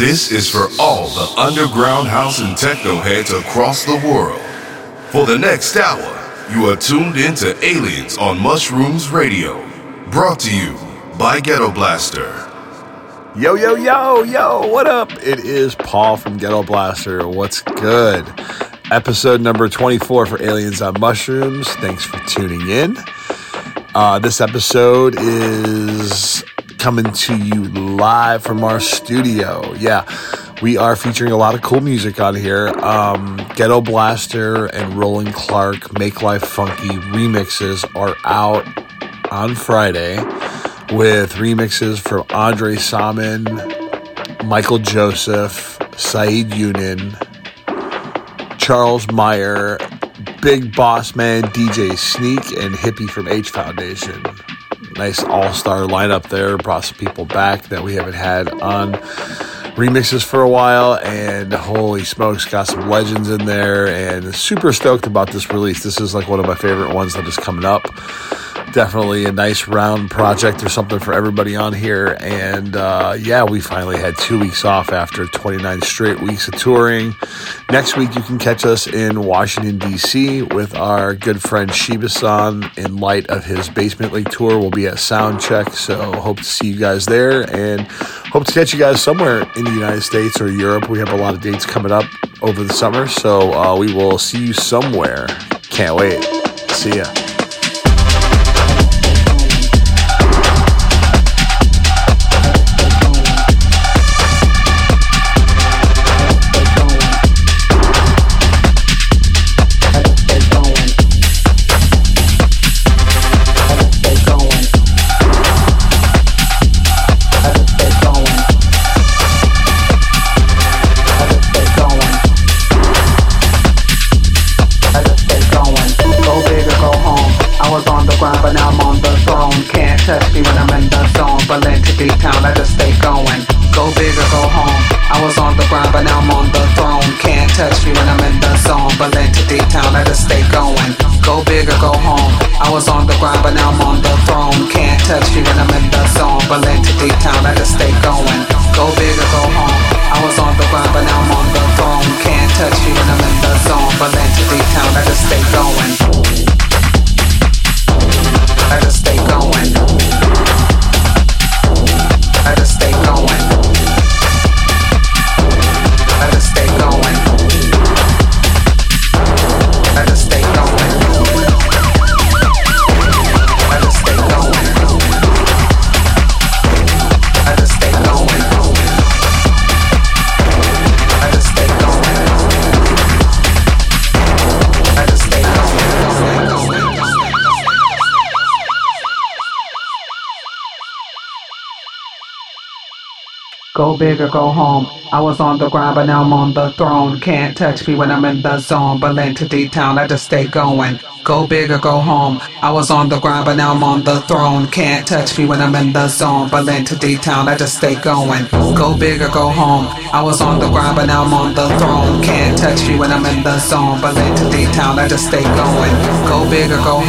This is for all the underground house and techno heads across the world. For the next hour, you are tuned into Aliens on Mushrooms Radio, brought to you by Ghetto Blaster. Yo, yo, yo, yo, what up? It is Paul from Ghetto Blaster. What's good? Episode number 24 for Aliens on Mushrooms. Thanks for tuning in. This episode is coming to you live from our studio. Yeah, we are featuring a lot of cool music on here. Ghetto Blaster and Roland Clark Make Life Funky remixes are out on Friday, with remixes from Andre Salmon, Michael Joseph, Saeed Yunin, Charles Meyer, Big Boss Man, DJ Sneak, and Hippie from H Foundation. Nice all-star lineup there. Brought some people back that we haven't had on remixes for a while, and holy smokes, got some legends in there, and super stoked about this release. This is like one of my favorite ones that is coming up. Definitely a nice round project or something for everybody on here. And yeah, we finally had 2 weeks off after 29 straight weeks of touring. Next week, you can catch us in Washington, D.C. with our good friend Shiba San. In light of his Basement League tour, we'll be at Soundcheck. So hope to see you guys there, and hope to catch you guys somewhere in the United States or Europe. We have a lot of dates coming up over the summer. So we will see you somewhere. Can't wait. See ya. Go big or go home. I was on the grind, but now I'm on the throne. Can't touch me when I'm in the zone. Berlin to D-Town, I just stay going. Go big or go home. I was on the grind, but now I'm on the throne. Can't touch me when I'm in the zone. Berlin to D-Town, I just stay going. Go big or go home. I was on the grind, but now I'm on the throne. Can't touch me when I'm in the zone. Berlin to D-Town, I just stay going. Go big or go home.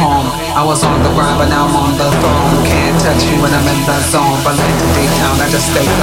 I was on the grind, but now I'm on the throne. Can't touch me when I'm in the zone. Berlin to D-Town, I just stay going.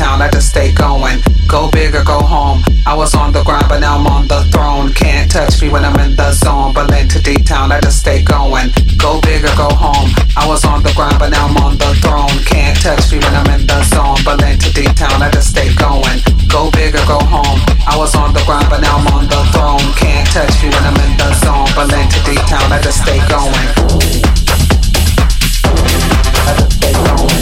Town, I just stay going. Go big or go home. I was on the grind, but now I'm on the throne. Can't touch me when I'm in the zone. Berlin to D-Town, I just stay going. Go big or go home. I was on the grind, but now I'm on the throne. Can't touch me when I'm in the zone. Berlin to D-Town, I just stay going. I just stay going.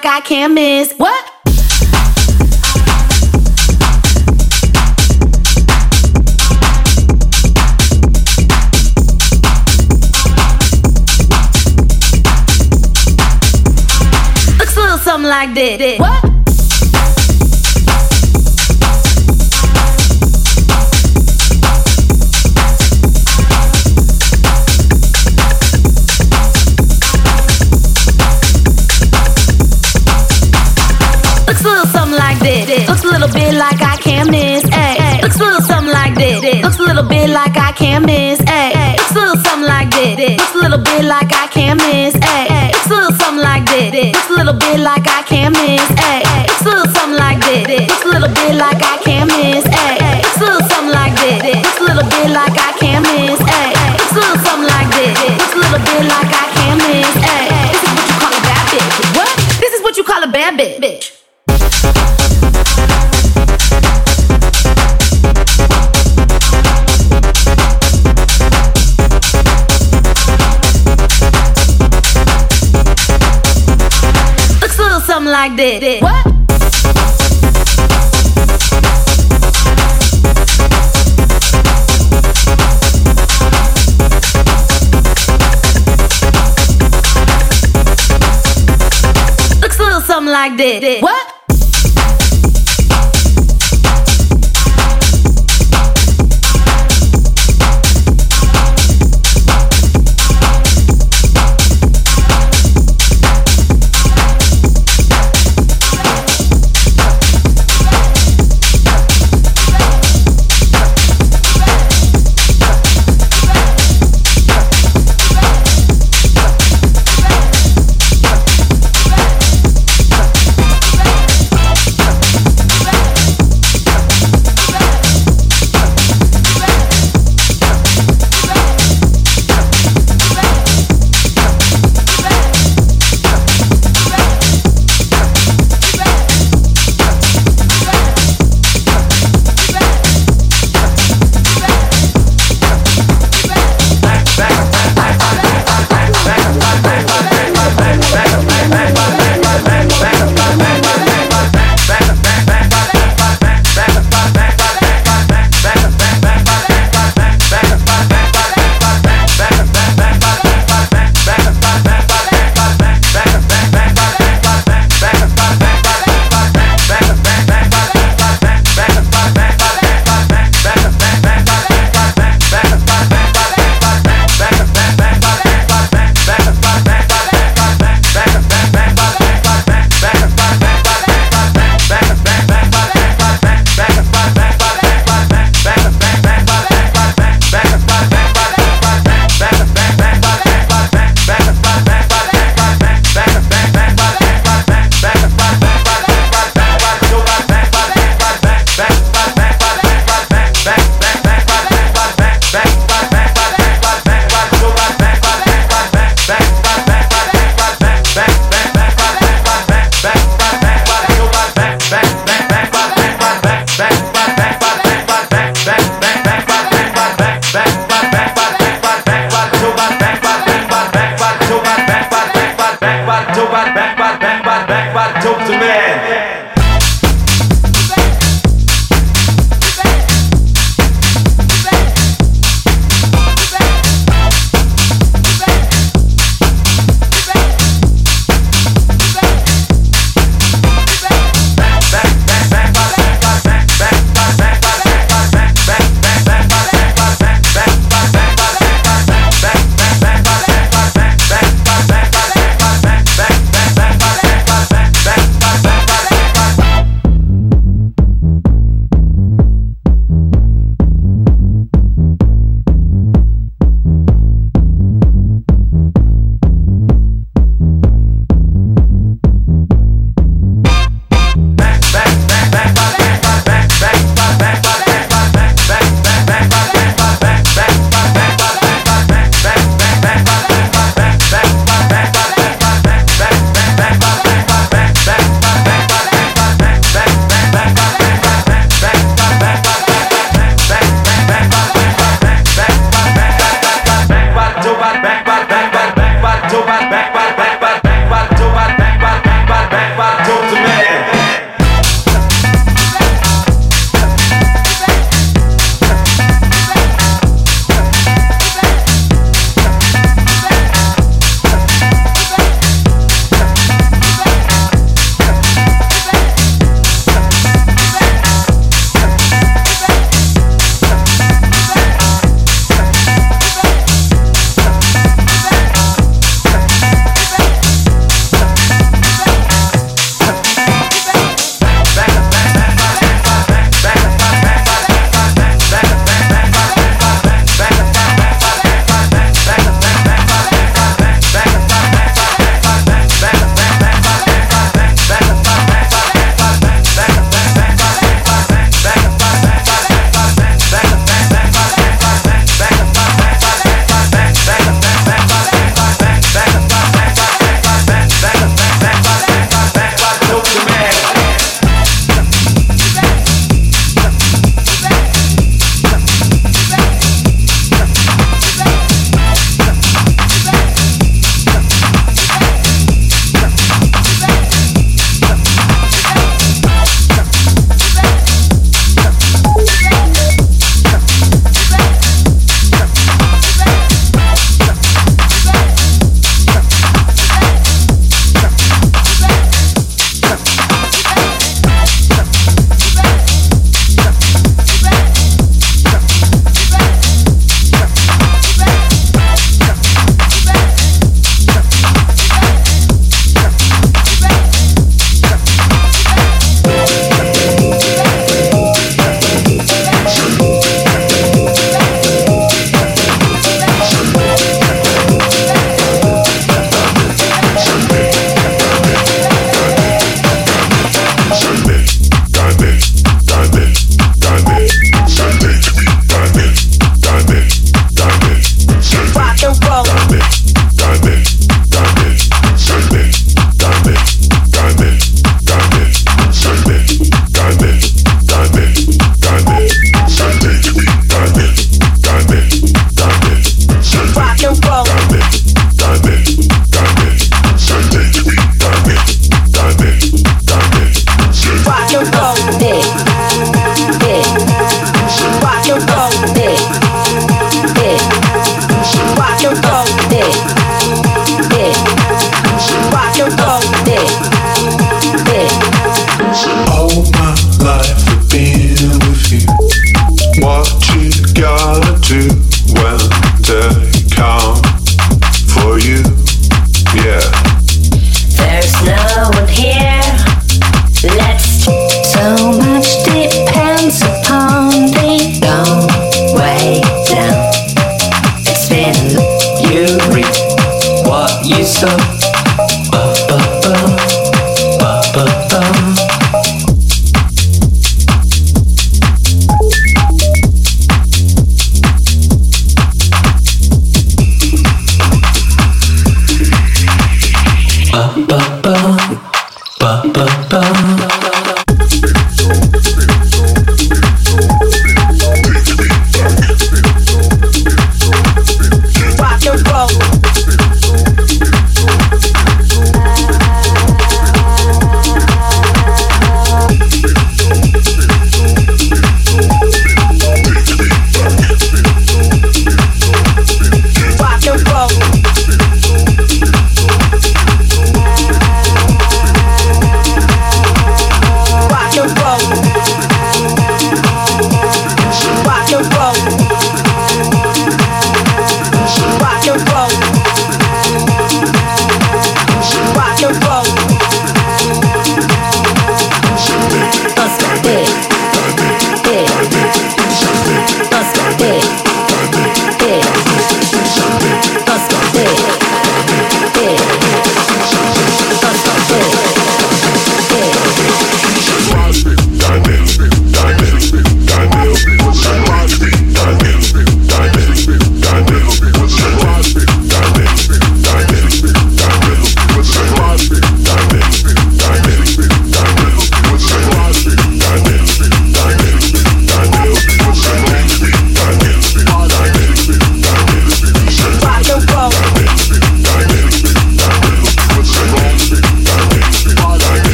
I can't miss. What? Looks a little something like this. What? like I can't miss. Ay, it's a little something like this. It's a little bit like I can't miss. Ay, it's a little something like this. It's a little bit like I can't miss. Ay, it's a little something like this. It's a little bit like I can't miss. Ay, it's a little something like this. It's a little bit like I can't miss. Ay, this is what you call a bad bitch. What? This is what you call a bad bitch. Something like that. What? Looks a little something like that. What? Back.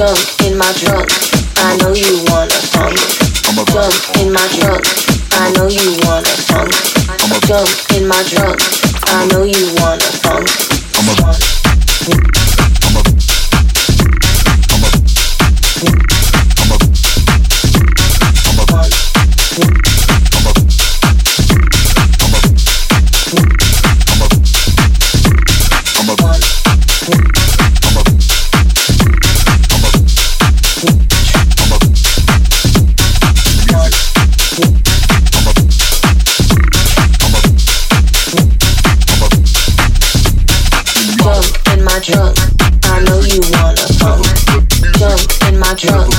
Jump in my trunk, I know you wanna funk. Jump in my trunk, I know you wanna funk. Jump in my trunk, I know you wanna funk. Jump, I know you wanna pump. Jump in my trunk,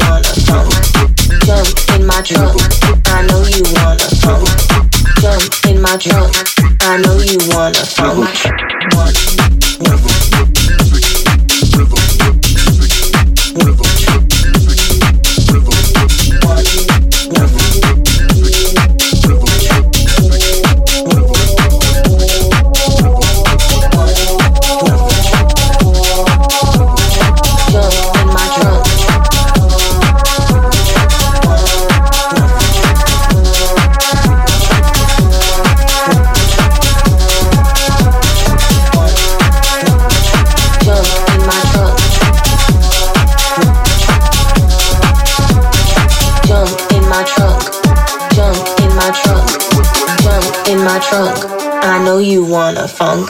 I know you wanna pump. Jump in my trunk, I know you wanna pump. Jump in my trunk, I know you wanna pump. I know you wanna funk.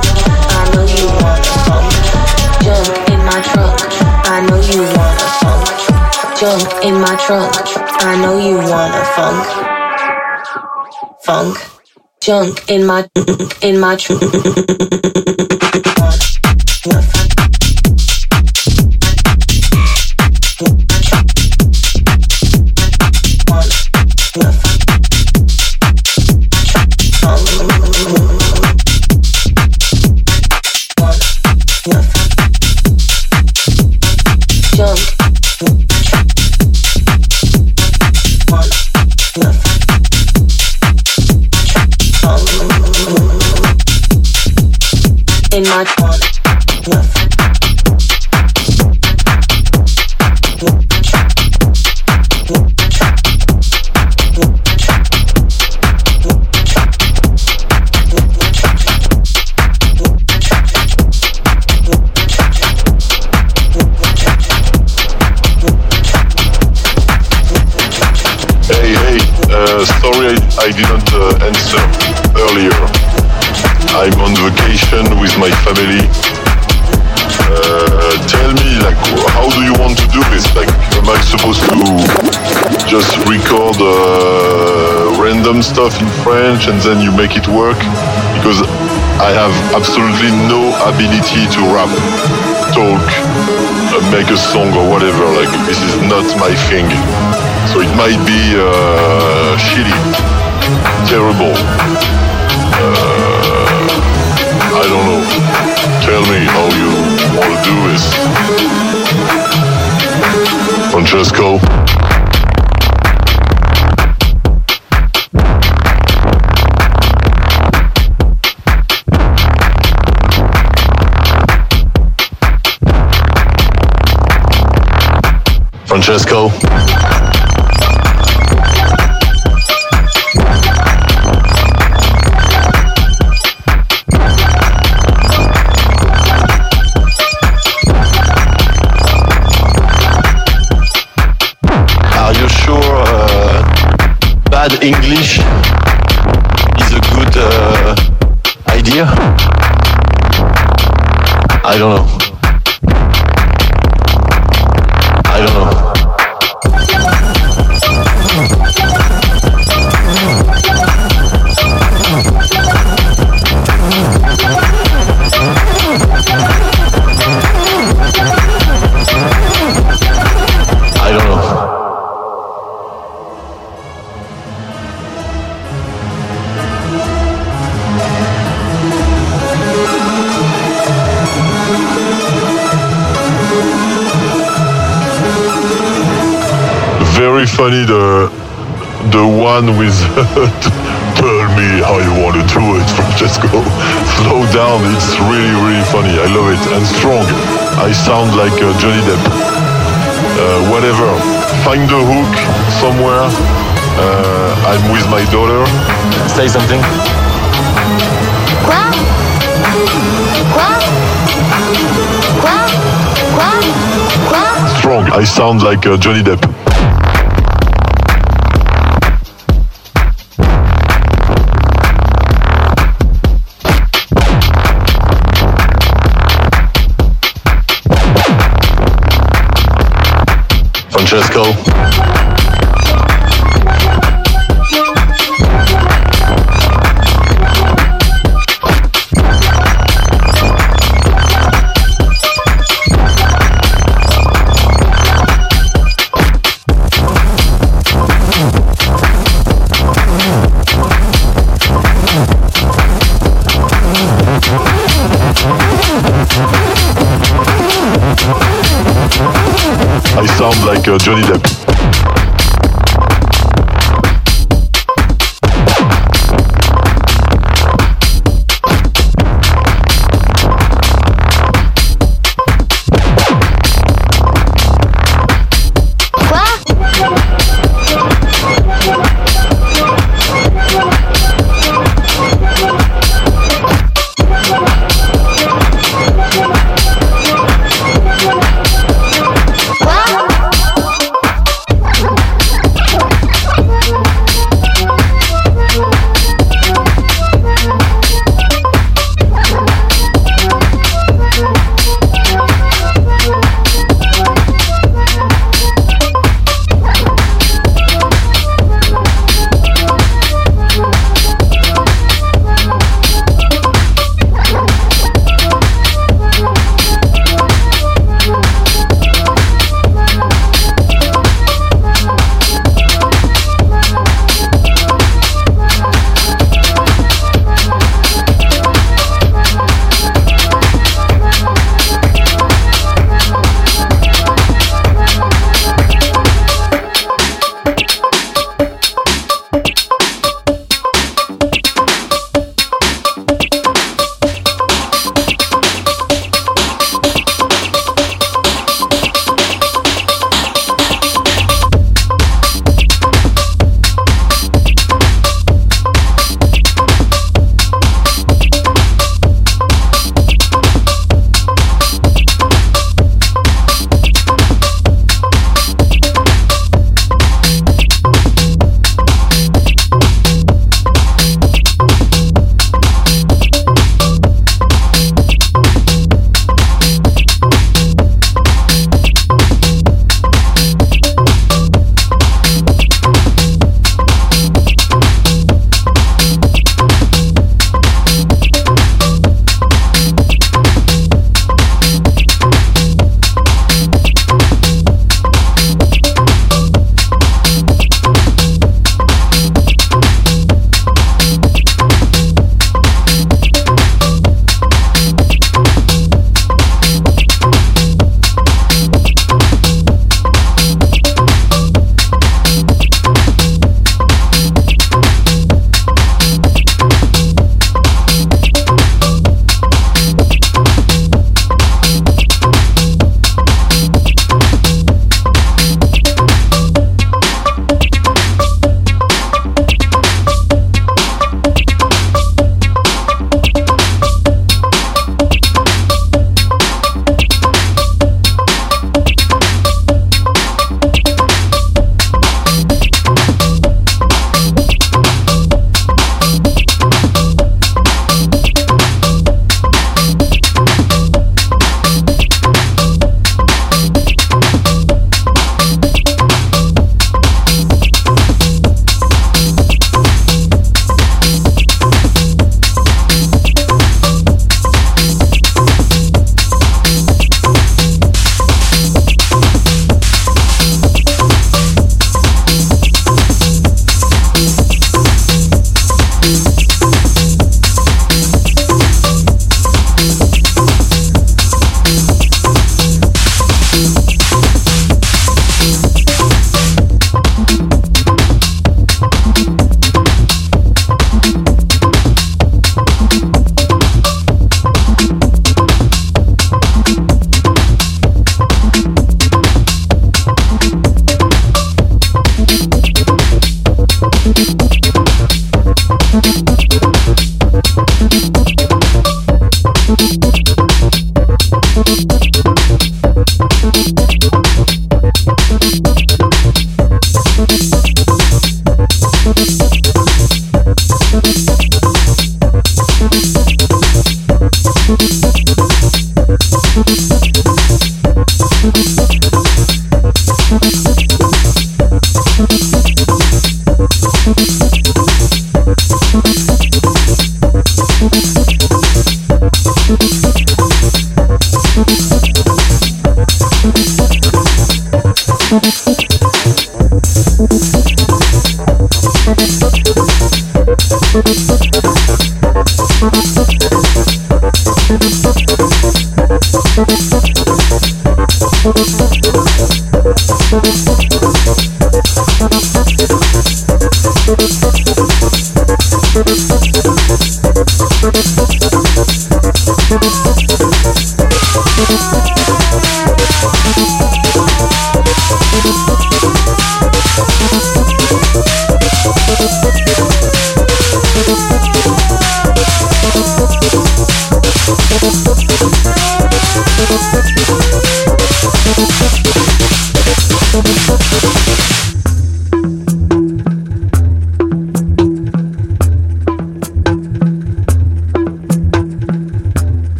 Jump in my trunk, I know you wanna funk. Jump in my trunk. In my trunk, hey, sorry I didn't answer earlier. I'm on vacation with my family. Tell me, like, how do you want to do this? Like, am I supposed to just record random stuff in French and then you make it work? Because I have absolutely no ability to rap, talk, make a song or whatever. Like, this is not my thing. So it might be shitty, terrible. I don't know. Tell me how you want to do this. Francesco. Bad English is a good idea. I don't know. very funny, the one with tell me how you want to do it, Francesco. Slow down, it's really, really funny. I love it. And strong. I sound like Johnny Depp. Whatever. Find the hook somewhere. I'm with my daughter. Say something. Quoi? Quoi? Quoi? Quoi? Quoi? Strong. I sound like Johnny Depp. Francesco. I sound like Johnny Depp.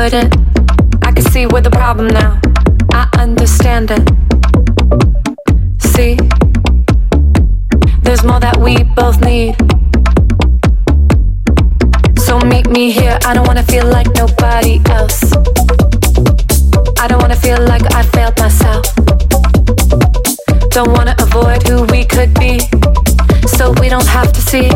couldn't. I can see where the problem now. I understand it. See, there's more that we both need. So meet me here. I don't wanna feel like nobody else. I don't wanna feel like I failed myself. Don't wanna avoid who we could be, so we don't have to see.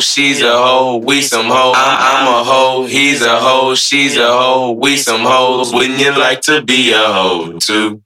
She's a hoe, we some hoe. I'm a hoe, he's a hoe, she's a hoe, we some hoes. Wouldn't you like to be a hoe too?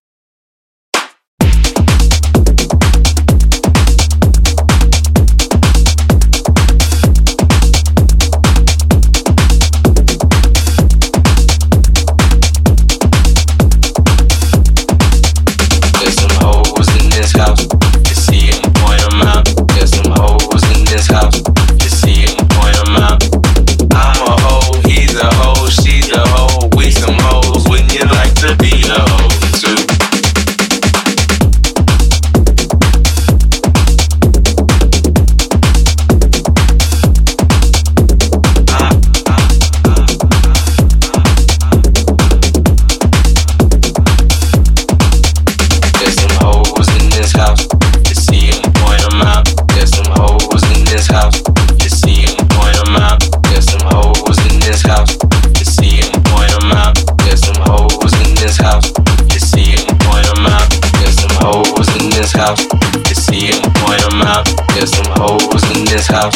I'm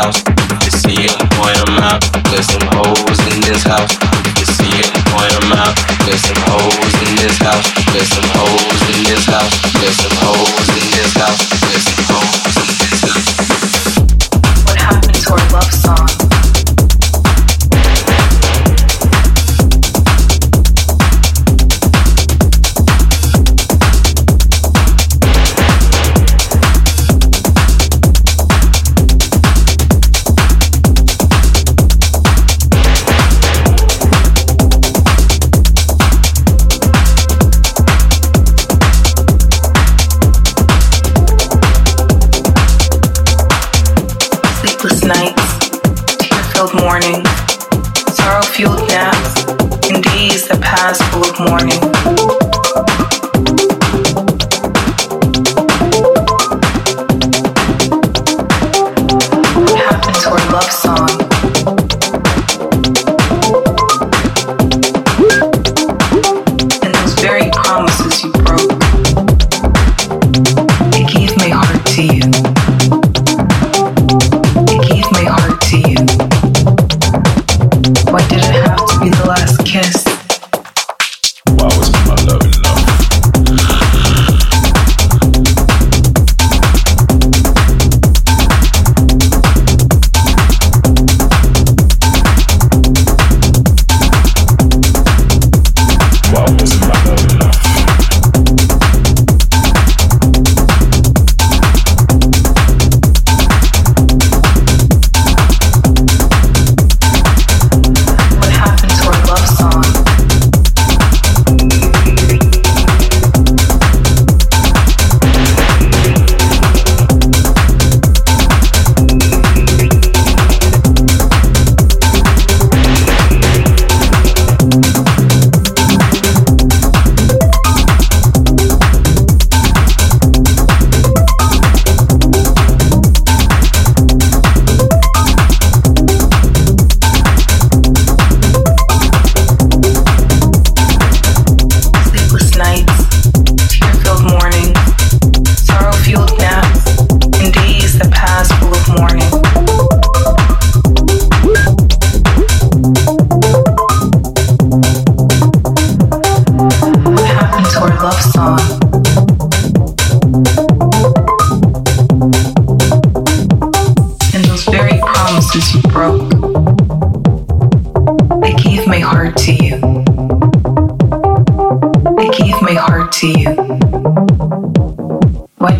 house. If you see it, point them out. There's some hoes in this house. If you see it, point them out. There's some hoes in this house. There's some hoes in this house. There's some hoes in this house. There's some hoes in this house. What happened to our love song? Nights, tear-filled mornings, sorrow-fueled naps, and days that pass full of mourning. What happened to our love song? And those very promises you broke. I gave my heart to you.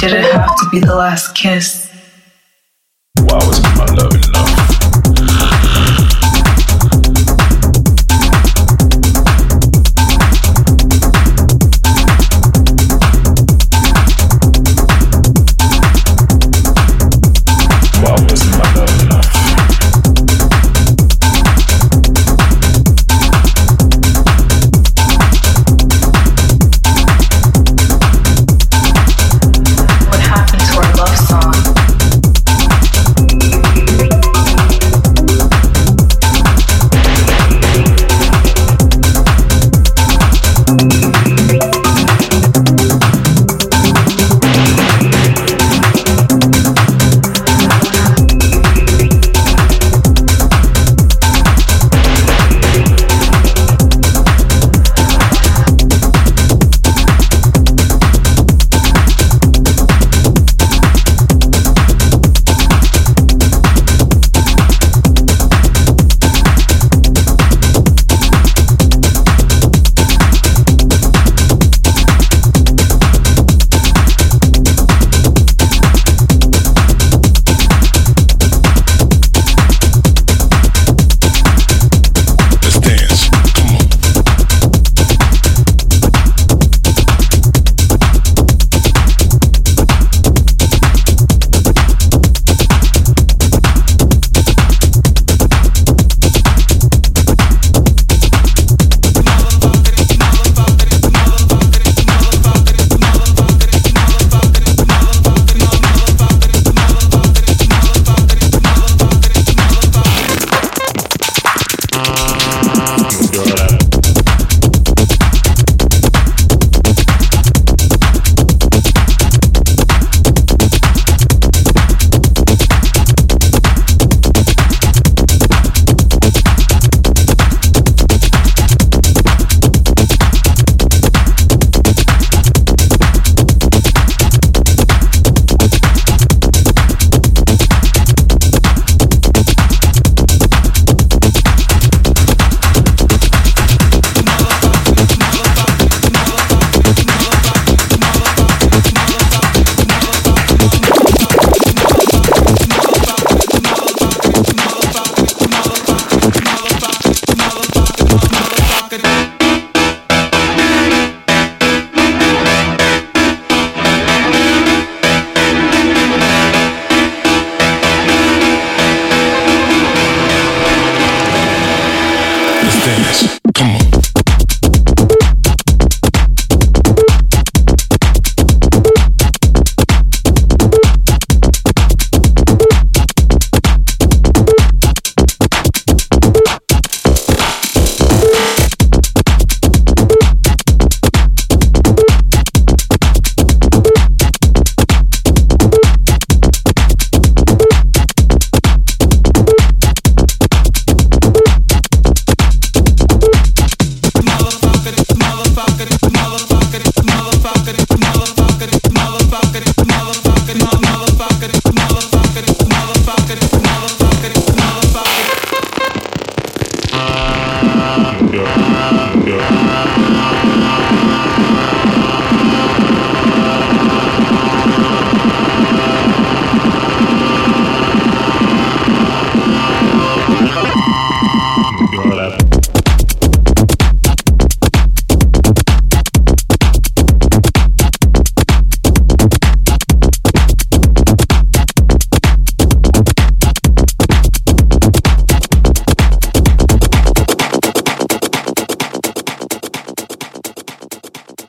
Did it have to be the last kiss? dance. Come on.